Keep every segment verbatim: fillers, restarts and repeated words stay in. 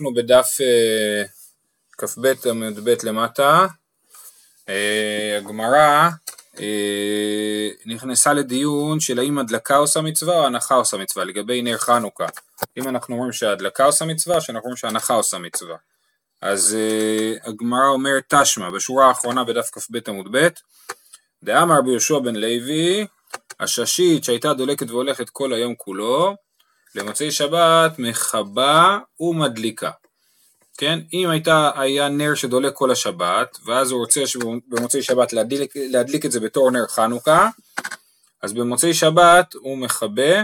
אנחנו בדף כ"ב עמוד ב' למטה. הגמרא נכנסה לדיון של האם הדלקה עושה מצווה או הנחה עושה מצווה, לגבי נר חנוכה. אם אנחנו אומרים שההדלקה עושה מצווה או שאנחנו אומרים שההנחה עושה מצווה. אז הגמרא אומרת תשמע, בשורה האחרונה בדף כ"ב עמוד ב', דאמר רבי יהושע בן לוי, הששית שהייתה דולקת והולכת כל היום כולו, למוצאי שבת מחבה ומדליקה. כן, אם הייתה היה נר שדולק כל השבת, ואז הוא רוצה שבמוצאי שבת להדליק, להדליק את זה בתור נר חנוכה, אז במוצאי שבת הוא מחבה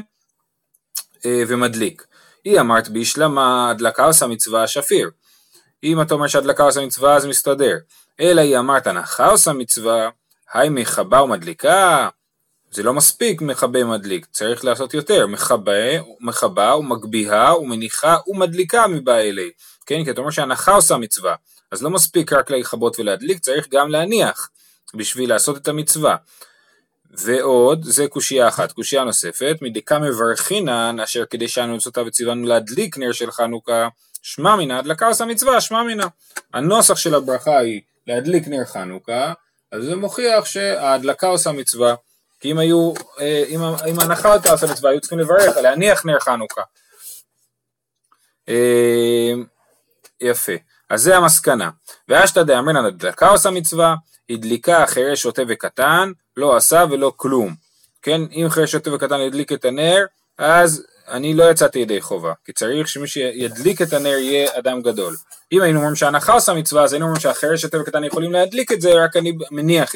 אה, ומדליק. היא אמרת בישלמה הדלקה עושה מצווה שפיר. אם אתה אומר שהדלקה עושה מצווה אז מסתדר. אלא היא אמרת הנחה עושה מצווה, היי מחבה ומדליקה. זה לא מספיק מחבה ומדליק, צריך לעשות יותר, מחבה, מחבה ומגביהה ומניחה ומדליקה מבא אלי, כן, כי אתה אומר שהנחה עושה מצווה, אז לא מספיק רק לחבות ולהדליק, צריך גם להניח, בשביל לעשות את המצווה, ועוד, זה קושייה אחת, קושייה נוספת, מדיקה מברכינן, אשר כדי שאנו נצאתה וציוונו להדליק נר של חנוכה, שמע מינה, הדלקה עושה מצווה, שמע מינה, הנוסח של הברכה היא, להדליק נר חנוכה, אז זה מוכיח שההדלקה עושה מצווה, כי אם היו, אם, אם ההנחה הייתה עושה מצווה, היו צריכים לברך, להניח נר חנוכה. יפה, אז זה המסקנה. ואשתא דאמרינן הדלקה עושה מצווה, הדליקה חירש שוטה וקטן, לא עשה ולא כלום. כן, אם חירש שוטה וקטן ידליק את הנר, אז אני לא יצאתי ידי חובה, כי צריך שמי שידליק את הנר יהיה אדם גדול. אם היינו אומרים שההנחה עושה מצווה, אז היינו אומרים שהחירש שוטה וקטן יכולים להדליק את זה, רק אני מניח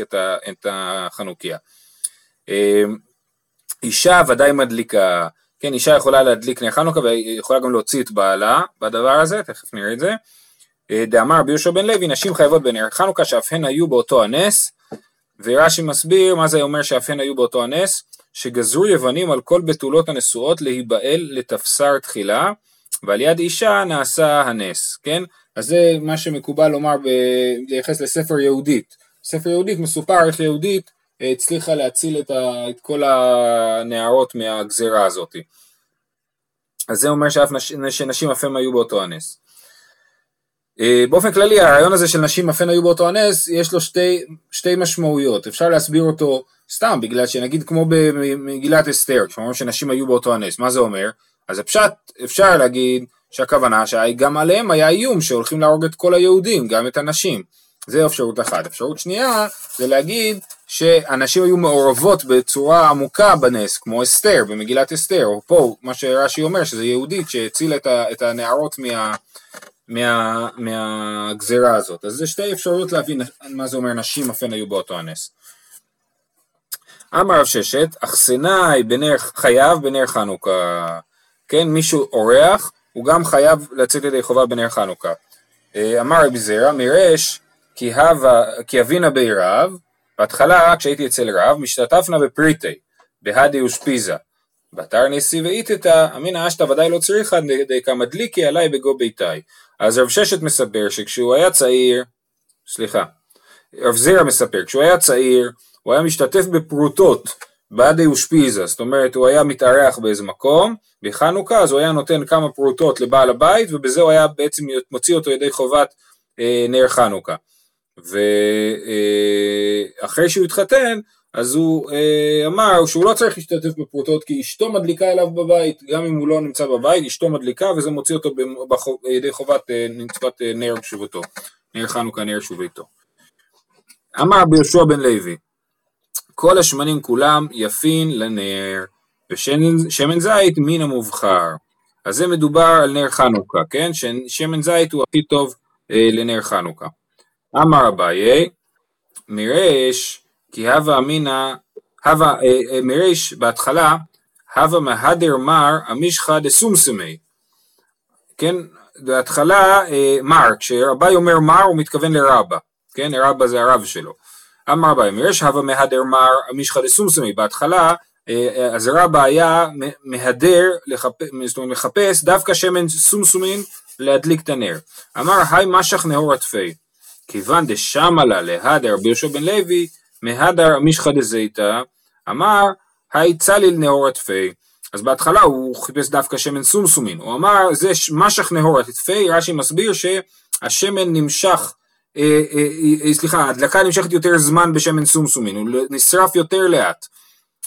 את החנוכיה. אישה ודאי מדליקה, כן, אישה יכולה להדליק נר חנוכה ויכולה גם להוציא את בעלה בדבר הזה, תכף נראה את זה. דאמר רבי יהושע בן לוי, נשים חייבות בנר חנוכה שאף הן היו באותו הנס, ורש"י מסביר מה זה אומר שאף הן היו באותו הנס, שגזרו יוונים על כל בתולות הנשואות להיבעל לתפסר תחילה, ועל יד אישה נעשה הנס, כן? אז זה מה שמקובל לומר לייחס לספר יהודית. ספר יהודית מסופר איך יהודית הצליחה להציל את, ה, את כל הנערות מהגזירה הזאת. אז זה אומר שאף נש, שנשים אף הם היו באותו הנס. באופן כללי, הרעיון הזה של נשים אף הם היו באותו הנס, יש לו שתי, שתי משמעויות. אפשר להסביר אותו סתם, בגלל שנגיד כמו במגילת אסתר, כשאומרים שנשים היו באותו הנס, מה זה אומר? אז הפשט, אפשר להגיד שהכוונה שגם עליהם היה איום שהולכים להרוג את כל היהודים, גם את הנשים. זה אפשרות אחת. אפשרות שנייה זה להגיד שאנשים היו מעורבות בצורה עמוקה בנס, כמו אסתר, במגילת אסתר, או פה, מה שרש"י אומר, שזה יהודית שהצילה את, את הנערות מה, מה, מהגזרה הזאת. אז זה שתי אפשרויות להבין מה זה אומר, נשים אף הן היו באותו הנס. אמר רב ששת, אחסנאי בנר, חייב בנר חנוכה, כן, מישהו אורח, הוא גם חייב לצאת ידי חובה בנר חנוכה. אמר רבי זירא, מירש, כי, הווה, כי הבינה בי רב, בהתחלה כשהייתי אצל רב, משתתפנה בפריטי, בהדי ושפיזה, בתר ניסי ואיתתה, אמינא אשתא ודאי לא צריכה דקה מדליקי עליי בגו ביתי. אז רב ששת מספר שכשהוא היה צעיר, סליחה, רב זירא מספר, כשהוא היה צעיר, הוא היה משתתף בפרוטות, בהדי ושפיזה, זאת אומרת הוא היה מתארח באיזה מקום, בחנוכה אז הוא היה נותן כמה פרוטות לבעל הבית, ובזה הוא היה בעצם מוציא אותו ידי חובת אה, נר חנוכה. ואחרי שהוא התחתן, אז הוא אמר שהוא לא צריך להשתתף בפרוטות, כי אשתו מדליקה אליו בבית, גם אם הוא לא נמצא בבית, אשתו מדליקה, וזה מוציא אותו בידי חובת נצפת נר שובתו, נר חנוכה נר שובתו. אמר רבי יהושע בן לוי, כל השמנים כולם יפין לנר, ושמן זית מן המובחר. אז זה מדובר על נר חנוכה, כן? שמן זית הוא הכי טוב לנר חנוכה. אמר אביי, מירש, כי הווה אמינא, הווה, אה, מירש בהתחלה, הווה מהדר מר, אמישחא דסומסמי. כן, בהתחלה אה, מר, כשרבי אומר מר, הוא מתכוון לרבא, כן, רבא זה הרב שלו. אמר אביי, מירש, הווה מהדר מר, אמישחא דסומסמי. בהתחלה, אה, אז רבא היה מהדר, לחפש, זאת אומרת, לחפש דווקא שמן סומסומין, להדליק את הנר. אמר, היי משך נהור עטפי. כיוון דשמה לה להדר רבי יהושע בן לוי, מהדר אמישחא דזיתא, אמר, היי צליל נהור עטפי, אז בהתחלה הוא חיפש דווקא שמן סומסומין, הוא אמר, זה מה שכנהו, התתפי, רש"י מסביר שהשמן נמשך, אה, אה, אה, סליחה, ההדלקה נמשכת יותר זמן בשמן סומסומין, הוא נשרף יותר לאט,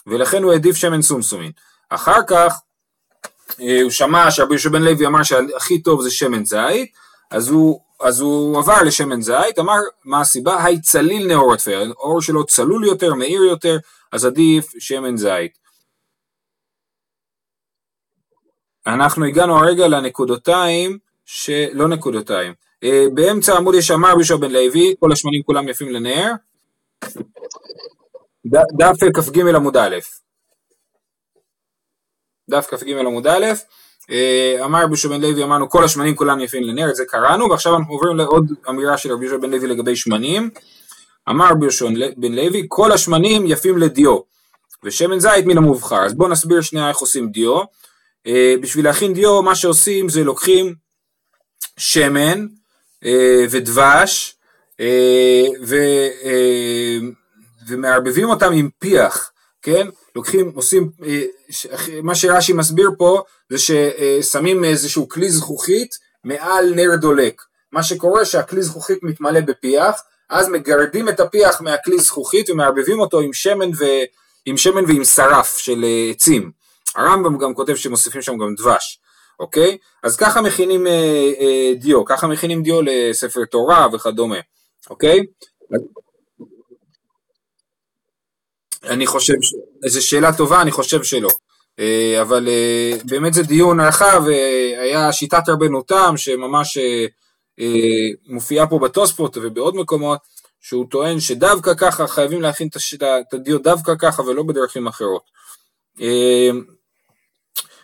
ולכן הוא העדיף שמן סומסומין. אחר כך, אה, הוא שמע שרבי יהושע בן לוי אמר שהכי טוב זה שמן זית, אז הוא, אז הוא עבר לשמן זית, אמר מה הסיבה? היי צליל נהור התפי, האור שלו צלול יותר, מאיר יותר, אז עדיף שמן זית. אנחנו הגענו הרגע לנקודותיים, שלא נקודותיים, באמצע עמוד יש אמר בישוע בן לוי, כל השמנים כולם יפים לנער, דף כף ג' עמוד א', דף כף ג' עמוד א', אמר בישוע בן לוי, אמרנו כל השמנים כולם יפים לנער, זה קראנו, ועכשיו אנחנו עוברים לעוד אמירה של בישוע בן לוי לגבי שמנים, אמר בישוע בן לוי, כל השמנים יפים לדיו, ושמן זית מן המובחר, אז בואו נסביר שנייה איך עושים דיו, בשביל להכין דיו, מה שעושים זה לוקחים שמן ודבש ומערבבים אותם עם פיח, כן? לוקחים, עושים, מה שרש"י מסביר פה זה ששמים איזשהו כלי זכוכית מעל נר דולק, מה שקורה שהכלי זכוכית מתמלא בפיח, אז מגרדים את הפיח מהכלי זכוכית ומערבבים אותו עם שמן, ו, עם שמן ועם שרף של עצים. הרמב"ם גם כותב שמוסיפים שם גם דבש, אוקיי? אז ככה מכינים אה, אה, דיו, ככה מכינים דיו לספר תורה וכדומה, אוקיי? אני חושב, איזו שאלה טובה, אני חושב שלא, אה, אבל אה, באמת זה דיון רחב, אה, היה שיטת רבנו תם, שממש אה, אה, מופיעה פה בתוספות ובעוד מקומות, שהוא טוען שדווקא ככה, חייבים להכין את הדיו דווקא ככה, ולא בדרכים אחרות. אה...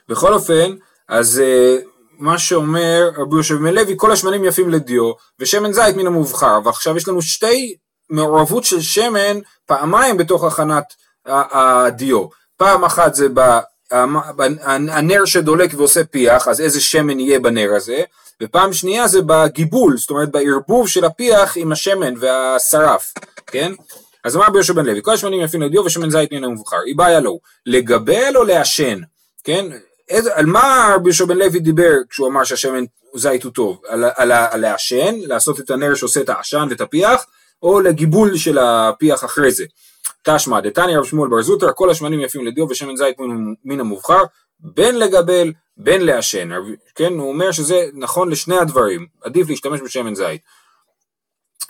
בכל אופן, אז uh, מה שאומר רבי יהושע בן לוי, כל השמנים יפים לדיו, ושמן זית מן המובחר, ועכשיו יש לנו שתי מעורבות של שמן פעמיים בתוך הכנת הדיו, פעם אחת זה בנר שדולק ועושה פיח, אז איזה שמן יהיה בנר הזה, ופעם שנייה זה בגיבול, זאת אומרת בערבוב של הפיח עם השמן והשרף, כן? אז אמר רבי יהושע בן לוי, כל השמנים יפים לדיו ושמן זית מן המובחר, היא בעיה לו, לגבל או להשן, כן? איזה, על מה רבי יהושע בן לוי דיבר כשהוא אמר שהשמן זית הוא טוב? על, על, על העשן, לעשות את הנר שעושה את העשן ואת הפיח, או לגיבול של הפיח אחרי זה. תשמע, דתני רב שמואל בר זוטרא, כל השמנים יפים לדיו ושמן זית מן המובחר, בין לגבל, בין להשן, כן? הוא אומר שזה נכון לשני הדברים, עדיף להשתמש בשמן זית.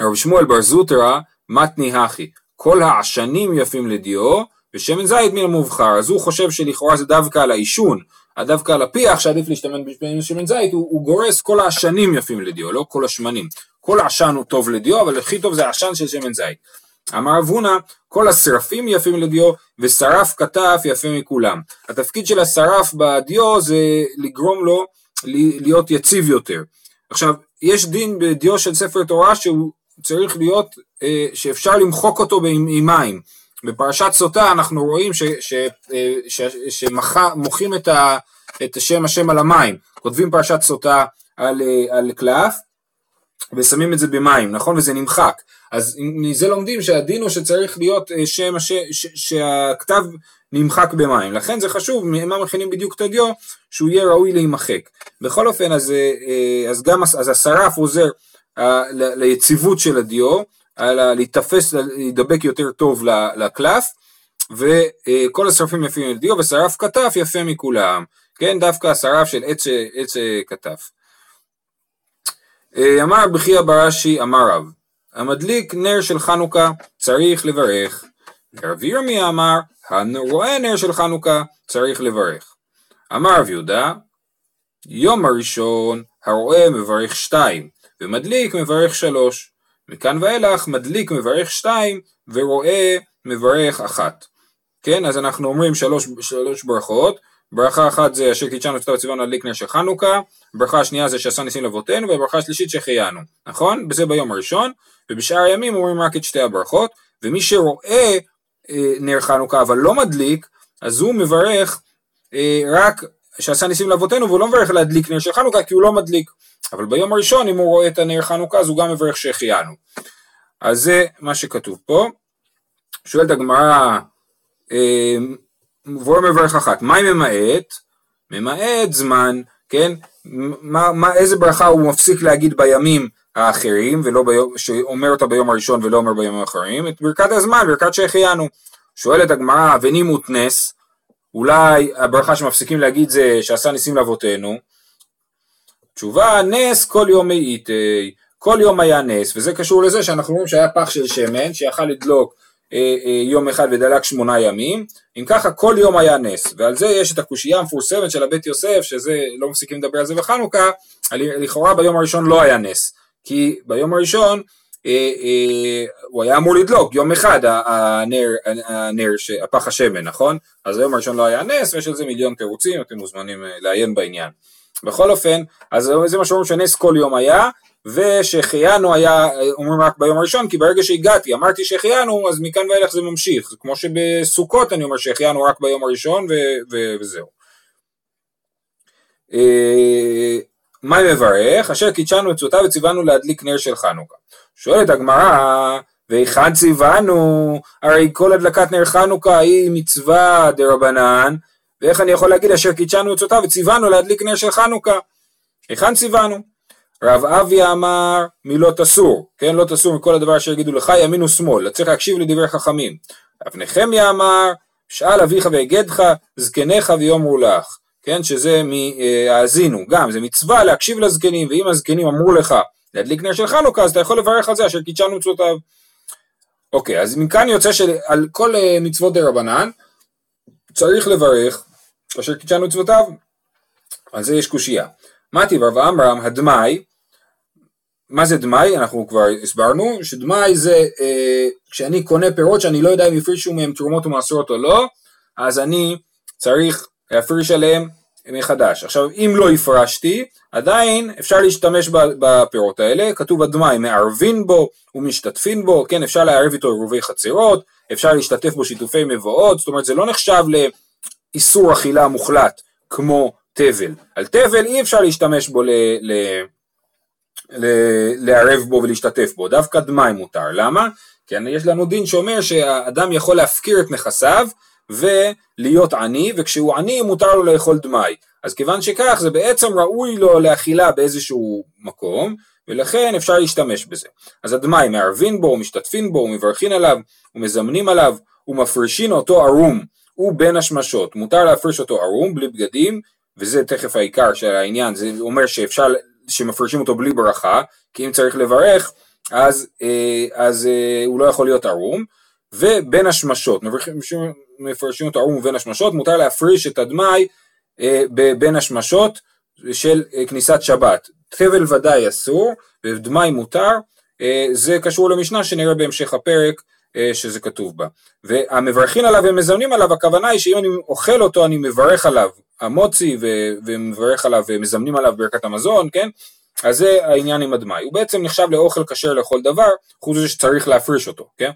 רב שמואל בר זוטרא, מתני הכי, כל העשנים יפים לדיו, ושמן זית מן המובחר, אז הוא חושב שלכאורה זה דווקא על העישון, דווקא על הפיח שעדיף להשתמש בשמן זית, הוא, הוא גורס כל העשנים יפים לדיו, לא כל השמנים, כל העשן הוא טוב לדיו, אבל הכי טוב זה העשן של שמן זית. אמר רב הונא, כל השרפים יפים לדיו, ושרף כתף יפה מכולם. התפקיד של השרף בדיו זה לגרום לו להיות יציב יותר. עכשיו, יש דין בדיו של ספר תורה שהוא צריך להיות, שאפשר למחוק אותו עם מים. בפרשת סוטה אנחנו רואים ש, ש, ש, ש, שמוחים את, ה, את השם השם על המים, כותבים פרשת סוטה על, על קלף, ושמים את זה במים, נכון? וזה נמחק, אז מזה לומדים שהדין הוא שצריך להיות שם השם, ש, שהכתב נמחק במים, לכן זה חשוב, מה מכינים בדיוק את הדיו, שהוא יהיה ראוי להימחק. בכל אופן, אז, אז גם אז השרף עוזר ל, ליציבות של הדיו, להתאפס, להידבק יותר טוב לקלף, וכל השרפים יפים לדיו, ושרף כתף יפה מכולם, כן, דווקא השרף של עץ, עץ כתף. אמר בחייא ברש"י, אמר רב, המדליק נר של חנוכה צריך לברך, רבי ירמיה אמר, הרואה נר של חנוכה צריך לברך. אמר רב יהודה, יום הראשון הרואה מברך שתיים, ומדליק מברך שלוש, מכאן ואילך מדליק מברך שתיים ורואה מברך אחת. כן, אז אנחנו אומרים שלוש, שלוש ברכות, ברכה אחת זה אשר קידשנו את ציוונו להדליק נר של חנוכה, ברכה השנייה זה שעשה ניסים לאבותינו, וברכה השלישית שהחיינו, נכון? וזה ביום הראשון, ובשאר הימים אומרים רק את שתי הברכות, ומי שרואה אה, נר חנוכה אבל לא מדליק, אז הוא מברך אה, רק שעשה ניסים לאבותינו, והוא לא מברך להדליק נר של חנוכה כי הוא לא מדליק, אבל ביום הראשון, אם הוא רואה את הנר חנוכה, אז הוא גם מברך שהחיינו. אז זה מה שכתוב פה. שואלת הגמרא, מבואי מברך אחת. מה היא ממעט? ממעט זמן, כן? מה, מה, איזה ברכה הוא מפסיק להגיד בימים האחרים, ולא ביום, שאומר אותה ביום הראשון ולא אומר בימים האחרים? את ברכת הזמן, ברכת שהחיינו. שואלת הגמרא, ונימות נס, אולי הברכה שמפסיקים להגיד זה שעשה ניסים לאבותינו. תשובה, נס כל יום הייתי, כל יום היה נס, וזה קשור לזה שאנחנו רואים שהיה פח של שמן, שיכל לדלוק אה, אה, יום אחד ודלק שמונה ימים, אם ככה כל יום היה נס, ועל זה יש את הקושייה המפורסמת של הבית יוסף, שזה לא מפסיקים לדבר על זה בחנוכה, לכאורה ביום הראשון לא היה נס, כי ביום הראשון אה, אה, הוא היה אמור לדלוק, יום אחד הנר, הנר הפח השמן, נכון? אז היום הראשון לא היה נס, ויש על זה מיליון תירוצים, אתם מוזמנים לעיין בעניין. בכל אופן, אז זה מה שאומרים שנס כל יום היה, ושחיינו היה, אומרים רק ביום הראשון, כי ברגע שהגעתי, אמרתי שחיינו, אז מכאן ואילך זה ממשיך, כמו שבסוכות אני אומר שחיינו רק ביום הראשון, ו- ו- וזהו. מה מברך? אשר קידשנו את סוטה וציוונו להדליק נר של חנוכה. שואלת הגמרא, ואחד ציוונו, הרי כל הדלקת נר חנוכה היא מצווה דרבנן, ואיך אני יכול להגיד אשר קידשנו את סוטה וציוונו להדליק נר של חנוכה? היכן ציוונו? רב אביה אמר מילות תסור, כן, לא תסור מכל הדבר אשר יגידו לך ימין ושמאל, צריך להקשיב לדברי חכמים. רב נחמיה אמר שאל אביך והגדך זקניך ויאמרו לך, כן, שזה מהאזינו, גם זה מצווה להקשיב לזקנים, ואם הזקנים אמרו לך להדליק נר של חנוכה, אז אתה יכול לברך על זה אשר קידשנו את סוטה. אוקיי, אז מכאן יוצא שעל כל מצוות דרבנן צריך לברך אשר קידשנו את סוטה, על זה יש קושייה. מתי רב אמרם הדמאי, מה זה דמאי? אנחנו כבר הסברנו, שדמאי זה אה, כשאני קונה פירות שאני לא יודע אם יפרישו מהם תרומות ומעשרות או לא, אז אני צריך להפריש עליהם מחדש. עכשיו, אם לא הפרשתי, עדיין אפשר להשתמש בפירות האלה, כתוב הדמאי, מערבין בו ומשתתפין בו, כן, אפשר לערב איתו עירובי חצרות, אפשר להשתתף בו שיתופי מבואות, זאת אומרת, זה לא נחשב לאיסור אכילה מוחלט, כמו תבל. על תבל אי אפשר להשתמש בו ל... ל... לערב בו ולהשתתף בו, דווקא דמי מותר, למה? כי יש לנו דין שאומר שהאדם יכול להפקיר את נכסיו ולהיות עני, וכשהוא עני מותר לו לאכול דמי, אז כיוון שכך זה בעצם ראוי לו לאכילה באיזשהו מקום, ולכן אפשר להשתמש בזה. אז הדמי מערבים בו, משתתפים בו, מברכים עליו, ומזמנים עליו, ומפרישים אותו ערום, הוא בין השמשות, מותר להפריש אותו ערום בלי בגדים, וזה תכף העיקר של העניין, זה אומר שאפשר שמפרשים אותו בלי ברכה, כי אם צריך לברך, אז, אז הוא לא יכול להיות ערום, ובין השמשות, מפרשים אותו ערום ובין השמשות, מותר להפריש את הדמי בין השמשות של כניסת שבת, תבל ודאי אסור, ודמי מותר, זה קשור למשנה שנראה בהמשך הפרק, שזה כתוב בה, והמברכים עליו ומזמנים עליו, הכוונה היא שאם אני אוכל אותו, אני מברך עליו, המוציא ו- ומברך עליו ומזמנים עליו ברכת המזון, כן? אז זה העניין עם הדמי. הוא בעצם נחשב לאוכל כשר לכל דבר, חוץ זה שצריך להפריש אותו, כן?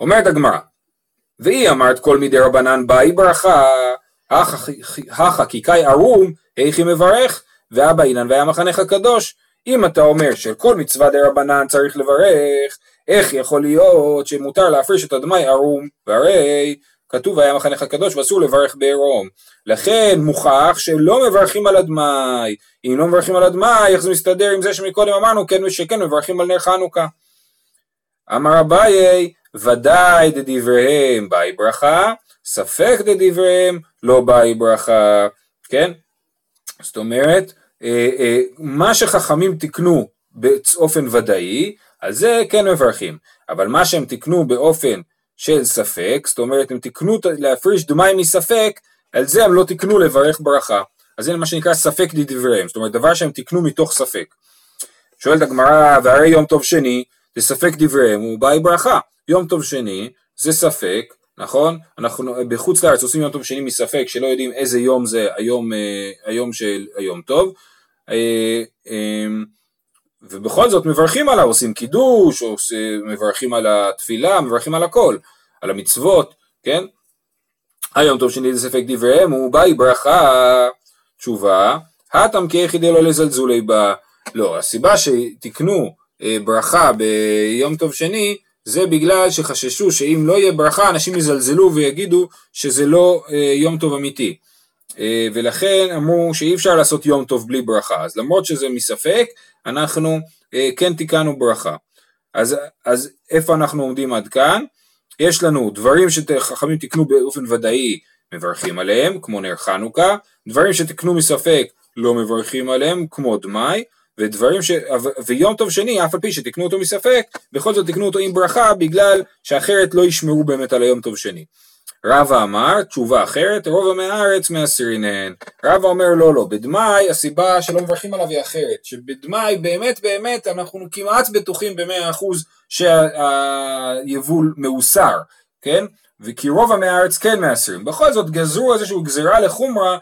אומרת הגמרא, והיא אמרת כל מידי רבנן באי ברכה, הח- החקיקאי ערום, איך היא מברך, ואבא אילן והיה מחנך הקדוש, אם אתה אומר שכל מצווה די רבנן צריך לברך, איך יכול להיות שמותר להפריש את הדמי ערום, והרי... כתוב היה מחנך הקדוש ואסור לברך בעירום, לכן מוכח שלא מברכים על הדמי, אם לא מברכים על הדמי איך זה מסתדר עם זה שמקודם אמרנו כן ושכן מברכים על נר חנוכה. אמר אביי ודאי דדבריהם באי ברכה, ספק דדבריהם לא באי ברכה, כן? זאת אומרת מה שחכמים תקנו באופן ודאי על זה כן מברכים, אבל מה שהם תקנו באופן של ספק, זאת אומרת, הם תקנו להפריש דמי מספק, על זה הם לא תקנו לברך ברכה. אז זה מה שנקרא ספק לדבריהם, זאת אומרת, דבר שהם תקנו מתוך ספק. שואלת הגמרא, והרי יום טוב שני, זה ספק דבריהם, הוא באי ברכה. יום טוב שני, זה ספק, נכון? אנחנו בחוץ לארץ עושים יום טוב שני מספק, שלא יודעים איזה יום זה היום, היום של היום טוב. ובכל זאת מברכים עליו, עושים קידוש, מברכים על התפילה, מברכים על הכל, על המצוות, כן? היום טוב שני זה ספק דבריהם, הוא באי ברכה, תשובה, הטעם כי יחידי לא לזלזולי בה, לא, הסיבה שתקנו ברכה ביום טוב שני, זה בגלל שחששו שאם לא יהיה ברכה אנשים יזלזלו ויגידו שזה לא יום טוב אמיתי. ולכן אמרו שאי אפשר לעשות יום טוב בלי ברכה, אז למרות שזה מספק, אנחנו כן תיקנו ברכה. אז, אז איפה אנחנו עומדים עד כאן? יש לנו דברים שחכמים תקנו באופן ודאי, מברכים עליהם, כמו נר חנוכה, דברים שתקנו מספק לא מברכים עליהם, כמו דמי, ודברים ש... ויום טוב שני, אף על פי שתקנו אותו מספק, בכל זאת תקנו אותו עם ברכה, בגלל שאחרת לא ישמרו באמת על היום טוב שני. רבא אמר, תשובה אחרת, רובע מהארץ מעשירינן. רבא אומר לא, לא, בדמי הסיבה שלא מברכים עליו היא אחרת, שבדמי באמת באמת אנחנו כמעט בטוחים ב-מאה אחוז שהיבול מאוסר, כן? וכי רובע מהארץ כן מעשירים. בכל זאת גזרו איזשהו גזירה לחומרה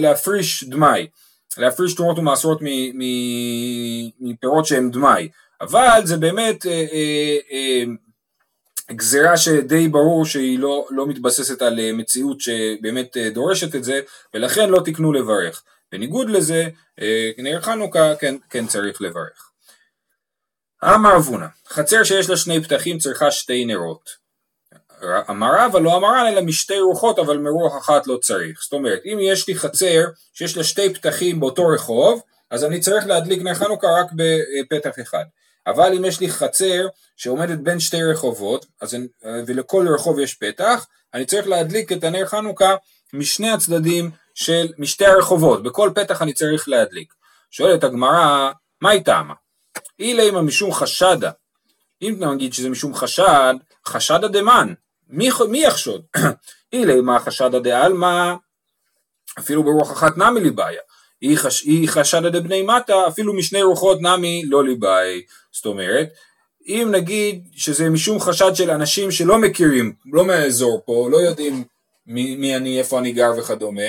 להפריש דמי, להפריש תרומות ומעשרות מפירות שהם דמי, אבל זה באמת... גזירה שדי ברור שהיא לא, לא מתבססת על מציאות שבאמת דורשת את זה, ולכן לא תקנו לברך. בניגוד לזה, נר חנוכה כן, כן צריך לברך. אמר אבונה, חצר שיש לה שני פתחים צריכה שתי נרות. אמרה אבל לא אמרה אלא משתי רוחות, אבל מרוח אחת לא צריך. זאת אומרת, אם יש לי חצר שיש לה שתי פתחים באותו רחוב, אז אני צריך להדליק נר חנוכה רק בפתח אחד. אבל אם יש לי חצר שעומדת בין שתי רחובות, אז ולכל רחוב יש פתח, אני צריך להדליק את הנר חנוכה משני הצדדים של משתי הרחובות, בכל פתח אני צריך להדליק. שואלת הגמרא, מה היא טעמה? אילא אם משום חשדה, אם נגיד שזה משום חשד, חשדה דמן, מי, מי יחשוד? אילא אם חשדה דעלמא, אפילו ברוח אחת נמי ליבעיה, היא חשדה דבני מטה, אפילו משני רוחות נמי לא ליבעיה. זאת אומרת, אם נגיד שזה משום חשד של אנשים שלא מכירים, לא מהאזור פה, לא יודעים מי, מי אני, איפה אני גר וכדומה,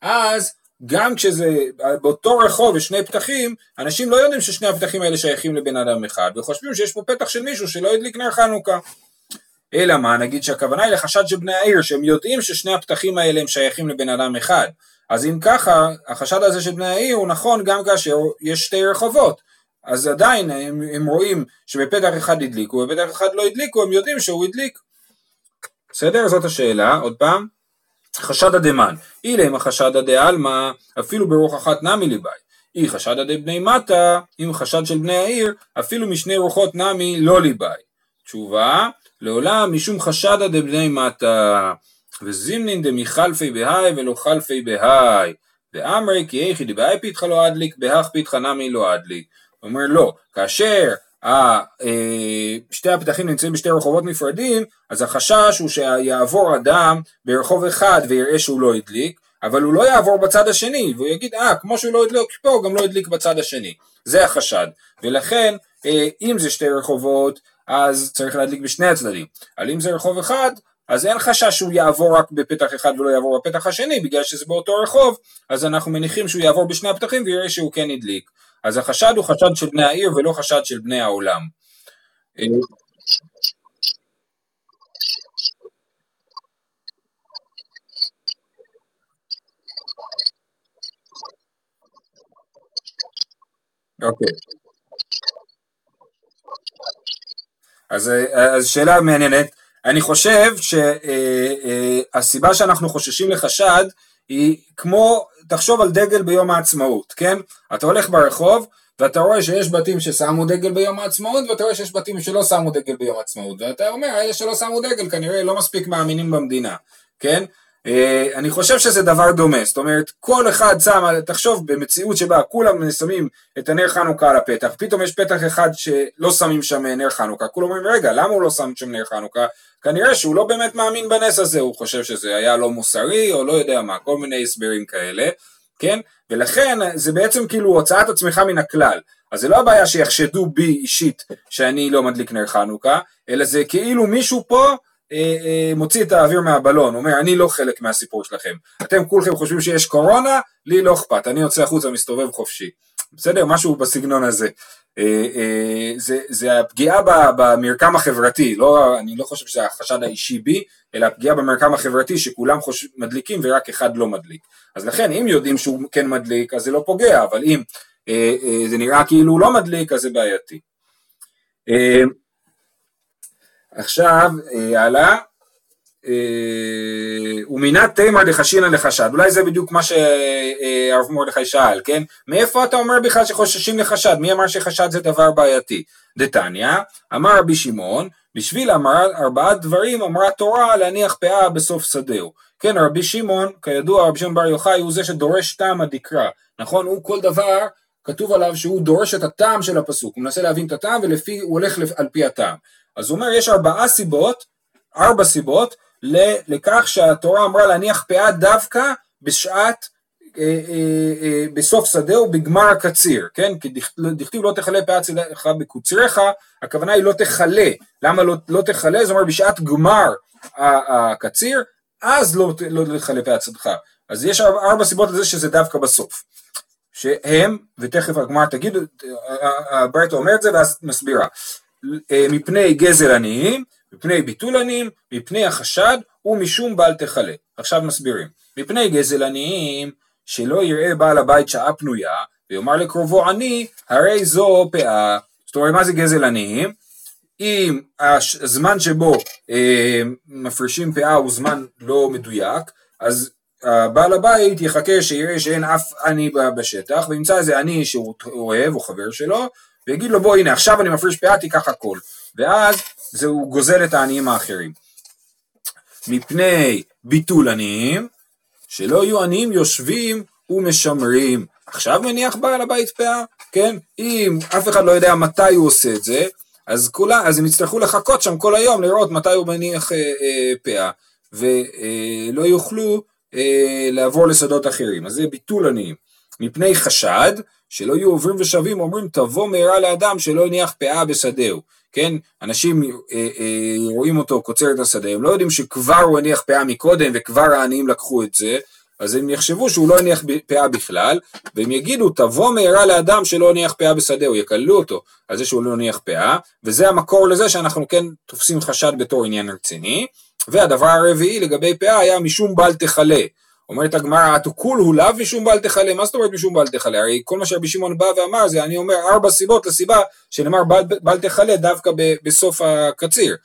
אז גם כשזה באותו רחוב ושני פתחים, אנשים לא יודעים ששני הפתחים האלה שייכים לבן אדם אחד, וחושבים שיש פה פתח של מישהו שלא ידליק נר חנוכה. אלא מה, נגיד שהכוונה היא לחשד של בני העיר, שהם יודעים ששני הפתחים האלה הם שייכים לבן אדם אחד. אז אם ככה, החשד הזה של בני העיר הוא נכון גם כאשר יש שתי רחובות, אז עדיין הם, הם רואים שבפתח אחד הדליקו, ובפתח אחד לא הדליקו, הם יודעים שהוא הדליק. בסדר? זאת השאלה, עוד פעם. חשדא דמן. אילא אם חשדא דעלמא, אפילו ברוח אחת נמי ליבעיה. אי חשדא דבני מטה, אם חשד של בני העיר, אפילו משני רוחות נמי לא ליבעיה. תשובה, לעולם משום חשדא דבני מטה, וזימנין דמיחלפי בהאי ולא חלפי בהאי. ואמרי כי איכי דבהאי פיתחה לא אדליק, בהאך פיתחה נמי לא אדליק. הוא אומר לא, כאשר שתי הפתחים נמצאים בשתי רחובות נפרדים, אז החשש הוא שיעבור אדם ברחוב אחד ויראה שהוא לא הדליק, אבל הוא לא יעבור בצד השני, והוא יגיד, אה, כמו שהוא לא הדליק פה, הוא גם לא הדליק בצד השני. זה החשד, ולכן אם זה שתי רחובות, אז צריך להדליק בשני הצדדים, אבל אם זה רחוב אחד, אז אין חשש שהוא יעבור רק בפתח אחד ולא יעבור בפתח השני, בגלל שזה באותו רחוב, אז אנחנו מניחים שהוא יעבור בשני הפתחים ויראה שהוא כן הדליק. אז החשד הוא חשד של בני העיר ולא חשד של בני העולם. אוקיי. אז, אז שאלה מעניינת. אני חושב שהסיבה שאנחנו חוששים לחשד היא כמו, תחשוב על דגל ביום העצמאות, כן? אתה הולך ברחוב, ואתה רואה שיש בתים ששמו דגל ביום העצמאות, ואתה רואה שיש בתים שלא שמו דגל ביום העצמאות, ואתה אומר, אלה שלא שמו דגל, כנראה לא מספיק מאמינים במדינה, כן? אני חושב שזה דבר דומה, זאת אומרת, כל אחד שם, תחשוב במציאות שבה כולם שמים את הנר חנוכה על הפתח, פתאום יש פתח אחד שלא שמים שם נר חנוכה, כולם אומרים, רגע, למה הוא לא שם שם נר חנוכה? כנראה שהוא לא באמת מאמין בנס הזה, הוא חושב שזה היה לא מוסרי, או לא יודע מה, כל מיני הסברים כאלה, כן? ולכן זה בעצם כאילו הוצאת עצמך מן הכלל, אז זה לא הבעיה שיחשדו בי אישית שאני לא מדליק נר חנוכה, אלא זה כאילו מישהו פה, מוציא את האוויר מהבלון, אומר אני לא חלק מהסיפור שלכם, אתם כולכם חושבים שיש קורונה, לי לא אכפת, אני יוצא החוצה, מסתובב חופשי, בסדר? משהו בסגנון הזה, זה, זה הפגיעה במרקם החברתי, לא, אני לא חושב שזה החשד האישי בי, אלא הפגיעה במרקם החברתי שכולם חושב, מדליקים ורק אחד לא מדליק, אז לכן אם יודעים שהוא כן מדליק אז זה לא פוגע, אבל אם זה נראה כאילו הוא לא מדליק אז זה בעייתי. עכשיו, הלאה, ומינה תימא דחשינא לחשד, אולי זה בדיוק מה שהרב מרדכי שאל, כן? מאיפה אתה אומר בכלל שחוששים לחשד? מי אמר שחשד זה דבר בעייתי? דתניא, אמר רבי שמעון, בשביל ארבעה דברים אמרה תורה להניח פאה בסוף שדהו. כן, רבי שמעון, כידוע רבי שמעון בר יוחאי הוא זה שדורש טעם הדקרא, נכון? הוא כל דבר כתוב עליו שהוא דורש את הטעם של הפסוק, הוא מנסה להבין את הטעם ולפי הוא הולך על פי הטעם. אז הוא אומר יש ארבעה סיבות, ארבע סיבות לכך שהתורה אמרה להניח פאה דווקא בשעת אה, אה, אה, בסוף שדה או בגמר הקציר, כן? כי דכתיב לא תחלה פאה צדך בקוצריך, הכוונה היא לא תחלה, למה לא, לא תחלה? זאת אומרת בשעת גמר הקציר, אז לא, לא תחלה פאה צדך, אז יש ארבע סיבות לזה שזה דווקא בסוף, שהם, ותכף הגמר תגיד, הברייתא אומר את זה ואז מסבירה, מפני גזל עניים, מפני ביטול עניים, מפני החשד ומשום בעל תחלה. עכשיו מסבירים. מפני גזל עניים שלא יראה בעל הבית שעה פנויה, ויאמר לקרובו עני, הרי זו פאה. זאת אומרת, מה זה גזל עניים? אם הזמן שבו אה, מפרישים פאה הוא זמן לא מדויק, אז בעל הבית יחכה שיראה שאין אף עני בשטח, וימצא איזה עני שהוא אוהב או חבר שלו, ויגיד לו בוא הנה עכשיו אני מפריש פאה תיקח הכל. ואז זה הוא גוזל את העניים האחרים. מפני ביטול עניים, שלא יהיו עניים יושבים ומשמרים. עכשיו מניח בעל הבית פאה, כן? אם אף אחד לא יודע מתי הוא עושה את זה, אז, כולה, אז הם יצטרכו לחכות שם כל היום, לראות מתי הוא מניח אה, אה, פאה, ולא אה, יוכלו אה, לעבור לשדות אחרים. אז זה ביטול עניים. מפני חשד, שלא יהיו עוברים ושבים, אומרים תבוא מהרה לאדם שלא יניח פאה בשדהו. כן, אנשים אה, אה, רואים אותו קוצר את השדה, הם לא יודעים שכבר הוא הניח פאה מקודם, וכבר העניים לקחו את זה, אז הם יחשבו שהוא לא הניח פאה בכלל, והם יגידו, תבוא מהרה לאדם שלא הניח פאה בשדה, הוא יקלו אותו על זה שהוא לא הניח פאה, וזה המקור לזה שאנחנו כן תופסים חשד בתור עניין רציני, והדבר הרביעי לגבי פאה היה משום בעל תחלה, אומרת הגמרא, התוכול הוא לאו משום בעל תחלה, מה זאת אומרת משום בעל תחלה? הרי כל מה שרבי שמעון בא ואמר זה, אני אומר ארבע סיבות לסיבה שנאמר בעל, בעל תחלה דווקא ב, בסוף הקציר.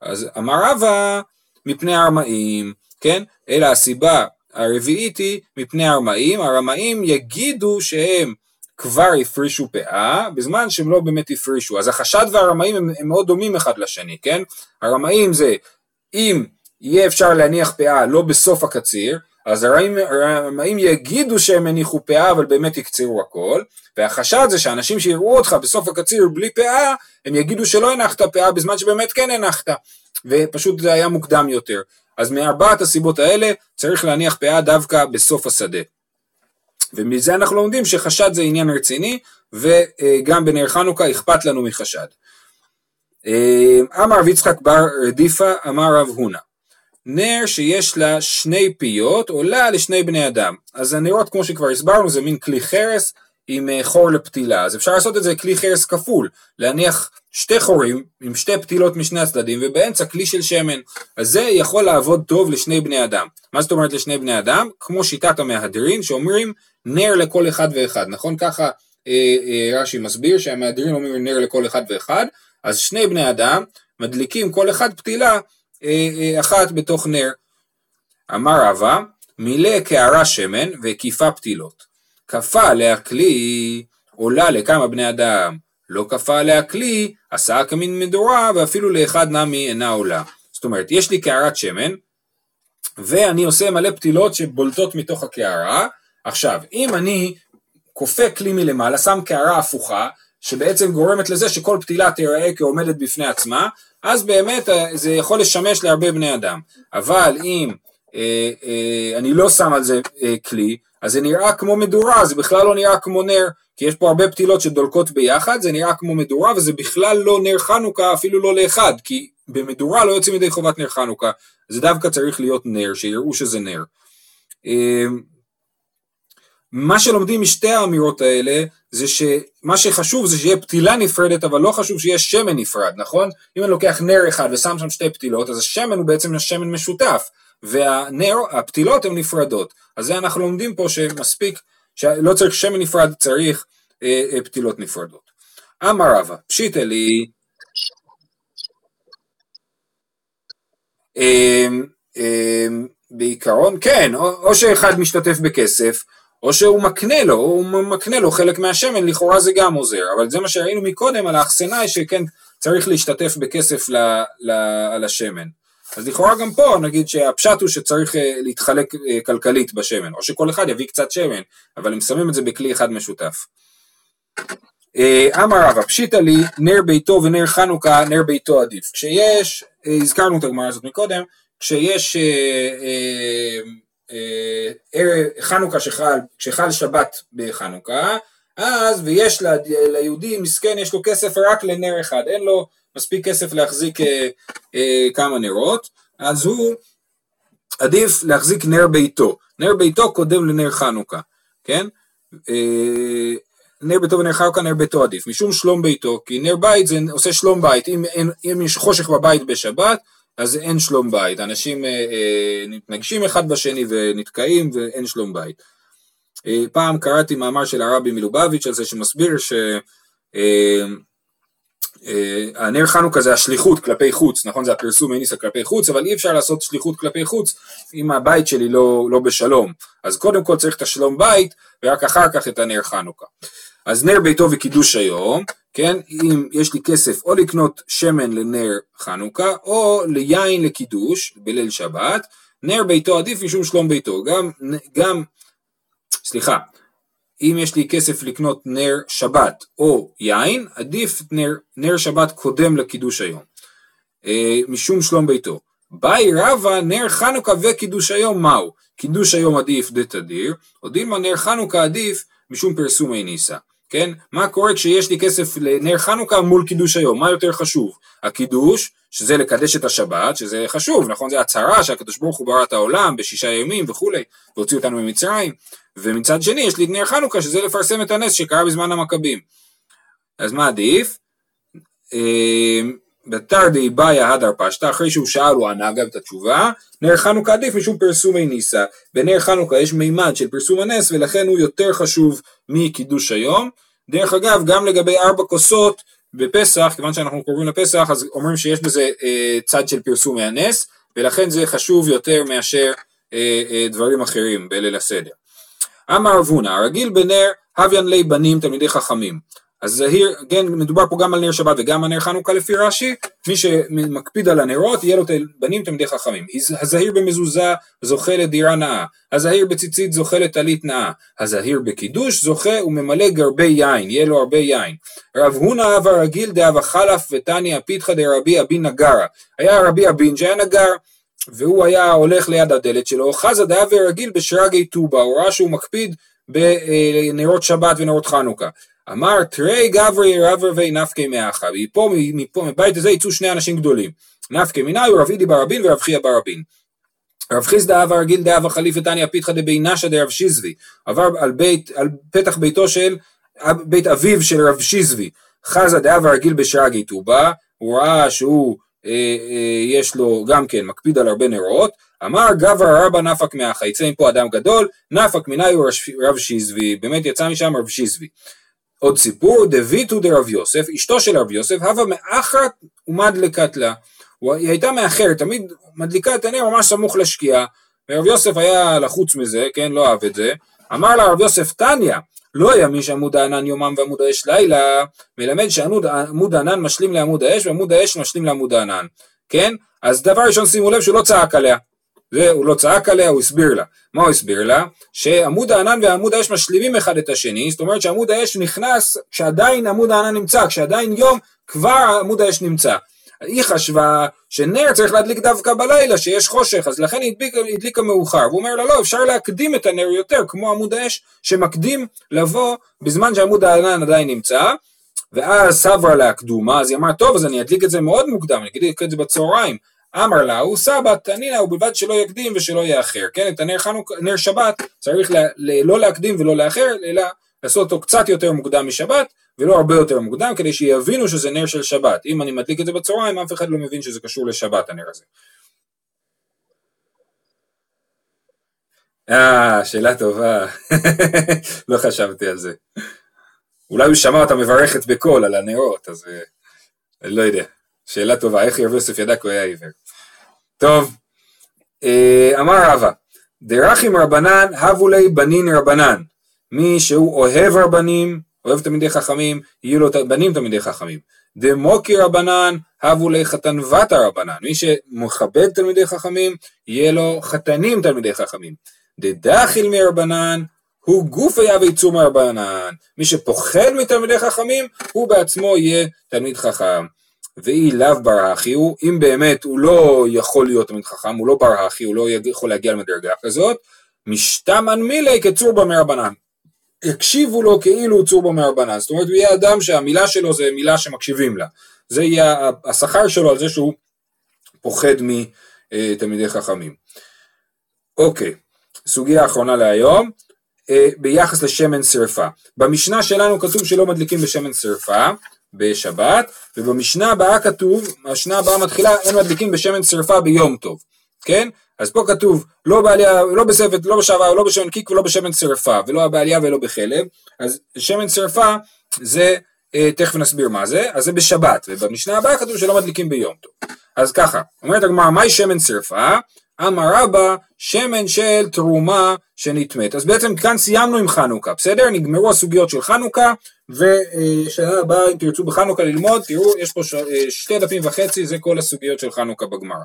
אז אמר רבא, מפני הרמאים, כן? אלא הסיבה הרביעית היא מפני הרמאים, הרמאים יגידו שהם כבר הפרישו פאה, בזמן שהם לא באמת הפרישו. אז החשד והרמאים הם, הם מאוד דומים אחד לשני, כן? הרמאים זה, אם יהיה אפשר להניח פאה לא בסוף הקציר, אז הרמאים יגידו שהם הניחו פאה, אבל באמת יקצירו הכל, והחשד זה שאנשים שיראו אותך בסוף הקציר בלי פאה, הם יגידו שלא הנחת פאה, בזמן שבאמת כן הנחת, ופשוט זה היה מוקדם יותר. אז מארבעת הסיבות האלה, צריך להניח פאה דווקא בסוף השדה. ומזה אנחנו לומדים שחשד זה עניין רציני, וגם בנר חנוכה אכפת לנו מחשד. אמר רב יצחק בר רדיפה, אמר רב הונא, נר שיש לה שני פיות עולה לשני בני אדם, אז הנרות כמו שכבר הסברנו זה מין כלי חרס עם חור לפתילה, אז אפשר לעשות את זה כלי חרס כפול, להניח שתי חורים עם שתי פתילות משני הצדדים ובאמצע כלי של שמן, אז זה יכול לעבוד טוב לשני בני אדם. מה זאת אומרת לשני בני אדם? כמו שיטת המהדרין שאומרים נר לכל אחד ואחד, נכון? ככה אה, אה, רש"י מסביר שהמהדרין אומרים נר לכל אחד ואחד, אז שני בני אדם מדליקים כל אחד פתילה אחת בתוך נר. אמר רבא, מילא קערה שמן והקיפה פתילות, כפה עליה כלי עולה לכמה בני אדם, לא כפה עליה כלי עשה כמין מדורה ואפילו לאחד נמי אינה עולה. זאת אומרת יש לי קערת שמן ואני עושה מלא פתילות שבולטות מתוך הקערה, עכשיו אם אני כופה כלי מלמעלה שם קערה הפוכה שבעצם גורמת לזה שכל פתילה תיראה כעומדת בפני עצמה, אז באמת זה יכול לשמש להרבה בני אדם, אבל אם אה, אה, אני לא שם על זה אה, כלי, אז זה נראה כמו מדורה, זה בכלל לא נראה כמו נר, כי יש פה הרבה פתילות שדולקות ביחד, זה נראה כמו מדורה, וזה בכלל לא נר חנוכה, אפילו לא לאחד, כי במדורה לא יוצאים ידי חובת נר חנוכה, זה דווקא צריך להיות נר, שיראו שזה נר. אה, מה שלומדים משתי האמירות האלה, זה שמה שחשוב זה שיהיה פתילה נפרדת, אבל לא חשוב שיהיה שמן נפרד, נכון? אם אני לוקח נר אחד ושם שם שתי פתילות, אז השמן הוא בעצם שמן משותף, והפתילות הן נפרדות, אז זה אנחנו לומדים פה שמספיק, שלא צריך שמן נפרד, צריך אה, אה, פתילות נפרדות. אמר רבא, פשיטא לי, בעיקרון כן, או שאחד משתתף בכסף, או שהוא מקנה לו, הוא מקנה לו חלק מהשמן, לכאורה זה גם עוזר, אבל זה מה שראינו מקודם על האחסנאי, שכן צריך להשתתף בכסף על השמן. אז לכאורה גם פה נגיד שהפשט הוא שצריך להתחלק כלכלית בשמן, או שכל אחד יביא קצת שמן, אבל הם שמים את זה בכלי אחד משותף. אמר רבא, פשיטא לי, נר ביתו ונר חנוכה, נר ביתו עדיף. כשיש, הזכרנו את הגמרא הזאת מקודם, כשיש חנוכה שחל, כשחל שבת בחנוכה, אז ויש ליהודי מסכן, יש לו כסף רק לנר אחד, אין לו מספיק כסף להחזיק כמה נרות, אז הוא עדיף להחזיק נר ביתו, נר ביתו קודם לנר חנוכה, כן? נר ביתו ונר חנוכה, נר ביתו עדיף, משום שלום ביתו, כי נר בית זה עושה שלום בית, אם, אין, אם יש חושך בבית בשבת, אז אין שלום בית, אנשים אה, אה, מתנגשים אחד בשני ונתקעים ואין שלום בית. אה, פעם קראתי מאמר של הרבי מלובביץ' על זה שמסביר שהנר אה, אה, חנוכה זה השליחות כלפי חוץ, נכון זה הפרסום הניסה כלפי חוץ, אבל אי אפשר לעשות שליחות כלפי חוץ אם הבית שלי לא, לא בשלום, אז קודם כל צריך את השלום בית ורק אחר כך את הנר חנוכה. אז נר ביתו וקידוש היום, כן, אם יש לי כסף או לקנות שמן לנר חנוכה, או ליין לקידוש בליל שבת, נר ביתו עדיף משום שלום ביתו, גם, גם, סליחה, אם יש לי כסף לקנות נר שבת או יין, עדיף נר, נר שבת קודם לקידוש היום, משום שלום ביתו. באי רבא, נר חנוכה וקידוש היום מהו? קידוש היום עדיף דתדיר, עוד דילמה נר חנוכה עדיף משום פרסומי ניסה. כן? מה קורה כשיש לי כסף לנר חנוכה מול קידוש היום? מה יותר חשוב? הקידוש, שזה לקדש את השבת, שזה חשוב, נכון? זה הצהרה שהקדוש ברוך הוא ברא את העולם בשישה ימים וכו', והוציא אותנו ממצרים, ומצד שני יש לי נר חנוכה, שזה לפרסם את הנס שקרה בזמן המכבים. אז מה עדיף? בתרדי באיה הדר פשטה, אחרי שהוא שאל הוא ענה גם את התשובה, נר חנוכה עדיף משום פרסומי ניסה, בנר חנוכה יש מימד של פרסום הנס, ולכן הוא יותר חשוב מקידוש היום. דרך אגב, גם לגבי ארבע כוסות בפסח, כיוון שאנחנו קוראים לפסח, אז אומרים שיש בזה אה, צד של פרסומי הנס, ולכן זה חשוב יותר מאשר אה, אה, דברים אחרים בליל הסדר. אמר רב הונא, הרגיל בנר הוויין לי בנים תלמידי חכמים. אז זהיר, כן, מדובר פה גם על נר שבת וגם על נר חנוכה לפי רש"י, מי שמקפיד על הנרות, יהיה לו בנים תלמידי חכמים. הזהיר במזוזה זוכה לדירה נאה, הזהיר בציצית זוכה לטלית נאה, הזהיר בקידוש זוכה וממלא הרבה יין, יהיה לו הרבה יין. רב הונא אב הרגיל דאב חלף ותני הפיתחא דרבי אבין נגרא. היה רבי אבין שהיה נגר, והוא היה הולך ליד הדלת שלו, חזא דאב הרגיל בשרגי טובה, הוא ראה שהוא מקפיד בנרות שבת ונרות חנוכה. אמר, תרי גברי רבר ונפקי מאחה, ופה מפה, מבית הזה יצאו שני אנשים גדולים, נפקי מנאי ורב אידי ברבין ורב חייא ברבין. רב חיסדא אב הרגיל דאב החליף ותניא פיתחא דבינשא דרב שיזבי, עבר על, בית, על פתח ביתו של בית אביו של רב שיזבי, חזא דאב הרגיל בשרגי טובה, הוא ראה שהוא אה, אה, יש לו גם כן מקפיד על הרבה נרות, אמר גבר רבא נפק מאחה, יצא מפה אדם גדול, נפק מנאי ורב שיזבי, באמת יצא משם רב שיזבי. עוד סיפור, דביתו דרב יוסף, אשתו של רב יוסף, הווה מאחרת ומדלקת לה, היא הייתה מאחרת, תמיד מדליקה את הנר ממש סמוך לשקיעה, ורב יוסף היה לחוץ מזה, כן, לא אהב את זה, אמר לה רב יוסף, תניא, לא ימיש עמוד הענן יומם ועמוד האש לילה, מלמד שעמוד הענן משלים לעמוד האש, ועמוד האש משלים לעמוד הענן, כן, אז דבר ראשון שימו לב שהוא לא צעק עליה, והוא לא צעק עליה, הוא הסביר לה. מה הוא הסביר לה? שעמוד הענן ועמוד האש משלימים אחד את השני, זאת אומרת שעמוד האש נכנס כשעדיין עמוד הענן נמצא, כשעדיין יום כבר עמוד האש נמצא. היא חשבה שנר צריך להדליק דווקא בלילה, שיש חושך, אז לכן היא הדליקה מאוחר. והוא אומר לה, לא, אפשר להקדים את הנר יותר, כמו עמוד האש שמקדים לבוא בזמן שעמוד הענן עדיין נמצא, ואז סברה לה הקדומה, אז היא אמרה, טוב, אז אני אדליק את זה מאוד מוקדם, אני אדליק את זה בצהריים. אמר לה, הוא סבא, תנינה, הוא בלבד שלא יקדים ושלא יאחר, כן, את הנר חנוכה, נר שבת, צריך לה, לא להקדים ולא לאחר, אלא לעשות אותו קצת יותר מוקדם משבת, ולא הרבה יותר מוקדם, כדי שיבינו שזה נר של שבת, אם אני מדליק את זה בצהריים, אף אחד לא מבין שזה קשור לשבת, הנר הזה. אה, שאלה טובה, לא חשבתי על זה. אולי הוא שמע אותה מברכת בקול על הנרות, אז לא יודע. שאלה טובה, איך רב יוסף ידע כי הוא היה עיוור? טוב, אמר רבא, דרכים רבנן, הבו לי בנין רבנן, מי שהוא אוהב רבנים, אוהב תלמידי חכמים, יהיו לו בנים תלמידי חכמים, דמוקי רבנן, הבו לי חתנבת הרבנן, מי שמכבד תלמידי חכמים, יהיה לו חתנים תלמידי חכמים, דדחיל מרבנן, הוא גוף היה בעיצום הרבנן, מי שפוחד מתלמידי חכמים, הוא בעצמו יהיה תלמיד חכם, ואי לאו ברחי הוא, אם באמת הוא לא יכול להיות תלמיד חכם, הוא לא ברחי, הוא לא יכול להגיע למדרגה כזאת, משתמן מילי כצורבא מרבנן, הקשיבו לו כאילו הוא צורבא מרבנן, זאת אומרת הוא יהיה אדם שהמילה שלו זה מילה שמקשיבים לה, זה יהיה השכר שלו על זה שהוא פוחד מתלמידי חכמים. אוקיי, סוגיה האחרונה להיום, ביחס לשמן שרפה. במשנה שלנו כתוב שלא מדליקים בשמן שרפה בשבת, ובמשנה הבאה כתוב, המשנה הבאה מתחילה, אין מדליקים בשמן שרפה ביום טוב, כן? אז פה כתוב, לא בעלייה, לא בספת, לא בשבה, לא בשמן קיק, ולא בשמן שרפה, ולא בעלייה ולא בחלב, אז שמן שרפה זה, אה, תכף נסביר מה זה, אז זה בשבת, ובמשנה הבאה כתוב שלא מדליקים ביום טוב. אז ככה, אומרת הגמרא, מהי שמן שרפה? אמר רבא, שמן של תרומה שנתמת. אז בעצם כאן סיימנו עם חנוכה, בסדר? נגמרו הסוגיות של חנוכה, ושנה הבאה אם תרצו בחנוכה ללמוד, תראו, יש פה שתי דפים וחצי, זה כל הסוגיות של חנוכה בגמרא.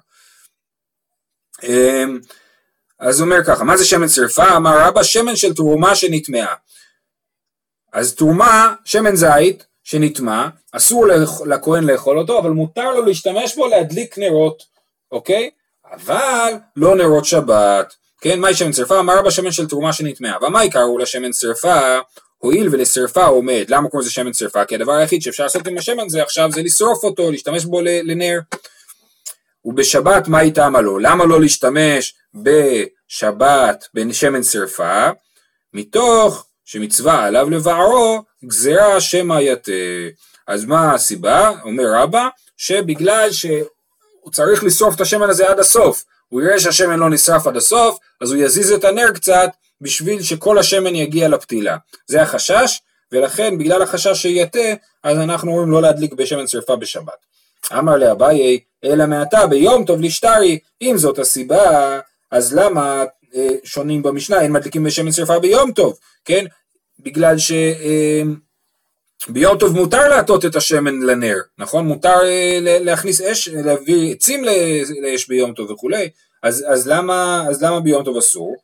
אז אומר ככה, מה זה שמן שרפה? אמר רבא, שמן של תרומה שנתמעה. אז תרומה, שמן זית שנתמה, אסור לכהן לאכול אותו, אבל מותר לו להשתמש בו להדליק נרות, אוקיי? אבל לא נרות שבת, כן, מהי שמן שרפה? אמר רבא שמן של תרומה שנטמעה, ומה יקראו לשמן שרפה? הועיל ולשרפה עומד, למה קוראים לזה שמן שרפה? כי הדבר היחיד שאפשר לעשות עם השמן זה עכשיו, זה לשרוף אותו, להשתמש בו לנר, ובשבת מה טעמה לו? למה לא להשתמש בשבת בשמן שרפה? מתוך שמצווה עליו לבערו, גזירה שמא יטה. אז מה הסיבה? אומר רבא, שבגלל ש... הוא צריך לשרוף את השמן הזה עד הסוף, הוא יראה שהשמן לא נשרף עד הסוף, אז הוא יזיז את הנר קצת, בשביל שכל השמן יגיע לפתילה, זה החשש, ולכן בגלל החשש שיתה, אז אנחנו אומרים לא להדליק בשמן שרפה בשבת. אמר לאביי, אלא מעתה ביום טוב לשטרי, אם זאת הסיבה, אז למה אה, שונים במשנה, אין מדליקים בשמן שרפה ביום טוב, כן? בגלל ש... אה, ביום טוב מותר להטות את השמן לנר, נכון? מותר להכניס אש, להביא עצים לאש ביום טוב וכולי, אז, אז, למה, אז למה ביום טוב אסור?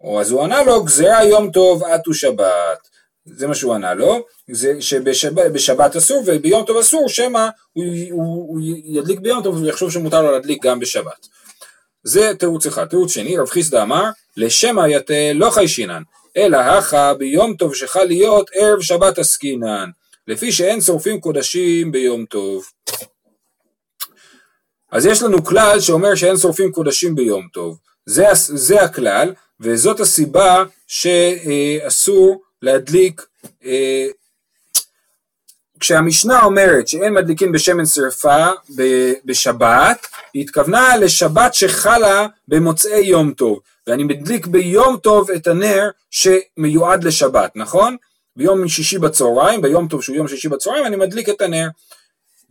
או אז הוא ענה לו, גזירה יום טוב עטו שבת, זה מה שהוא ענה לו, זה שבשבת בשבת אסור וביום טוב אסור, שמה הוא, הוא, הוא ידליק ביום טוב ויחשוב שמותר לו להדליק גם בשבת. זה תירוץ אחד. תירוץ שני, רב חיסדא אמר, לשמה יתה לא חי שינן, אלא הכה ביום טוב שחל להיות ערב שבת עסקינן, לפי שאין שורפים קודשים ביום טוב. אז יש לנו כלל שאומר שאין שורפים קודשים ביום טוב, זה, זה הכלל, וזאת הסיבה שאסור להדליק, כשהמשנה אומרת שאין מדליקים בשמן שרפה בשבת, היא התכוונה לשבת שחלה במוצאי יום טוב, ואני מדליק ביום טוב את הנר שמיועד לשבת, נכון? ביום שישי בצהריים, ביום טוב שהוא יום שישי בצהריים, אני מדליק את הנר,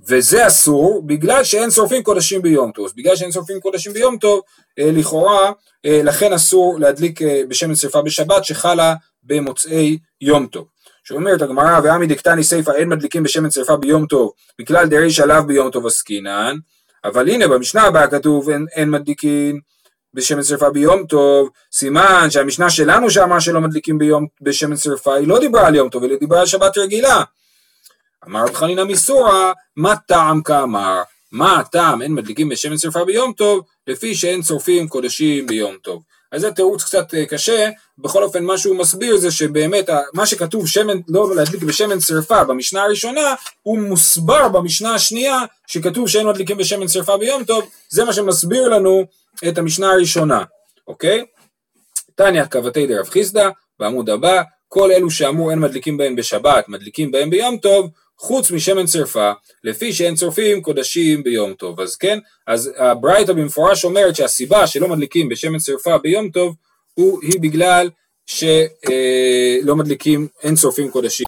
וזה אסור בגלל שאין שורפים קודשים ביום טוב, בגלל שאין שורפים קודשים ביום טוב, לכאורה, לכן אסור להדליק בשמן שרפה בשבת שחלה במוצאי יום טוב. שאומרת הגמרא, ועמי דקטני סייפה, אין מדליקים בשמן שרפה ביום טוב, מכלל דרי שלב ביום טוב עסקינן, אבל הנה במשנה הבאה כתוב, אין, אין מדליקים בשמן שרפה ביום טוב, סימן שהמשנה שלנו שאמרה שלא מדליקים ביום, בשמן שרפה, היא לא דיברה על יום טוב, אלא דיברה על שבת רגילה. אמר רב חנינא מסורא, מה טעם כאמר? מה הטעם? אין מדליקים בשמן שרפה ביום טוב, לפי שאין שורפים קודשים ביום טוב. אז זה תירוץ קצת קשה, בכל אופן מה שהוא מסביר זה שבאמת מה שכתוב שמן, לא להדליק בשמן שרפה במשנה הראשונה, הוא מוסבר במשנה השנייה שכתוב שאין מדליקים בשמן שרפה ביום טוב, זה מה שמסביר לנו את המשנה הראשונה, אוקיי? תניא קבתי דרב חיסדא, בעמוד הבא, כל אלו שאמרו אין מדליקים בהם בשבת, מדליקים בהם ביום טוב, חוץ משמן שרפה, לפי שאין שורפים קודשים ביום טוב. אז כן, אז הברייתא במפורש אומרת שהסיבה שלא מדליקים בשמן שרפה ביום טוב, הוא, היא בגלל שלא מדליקים, אין שורפים קודשים.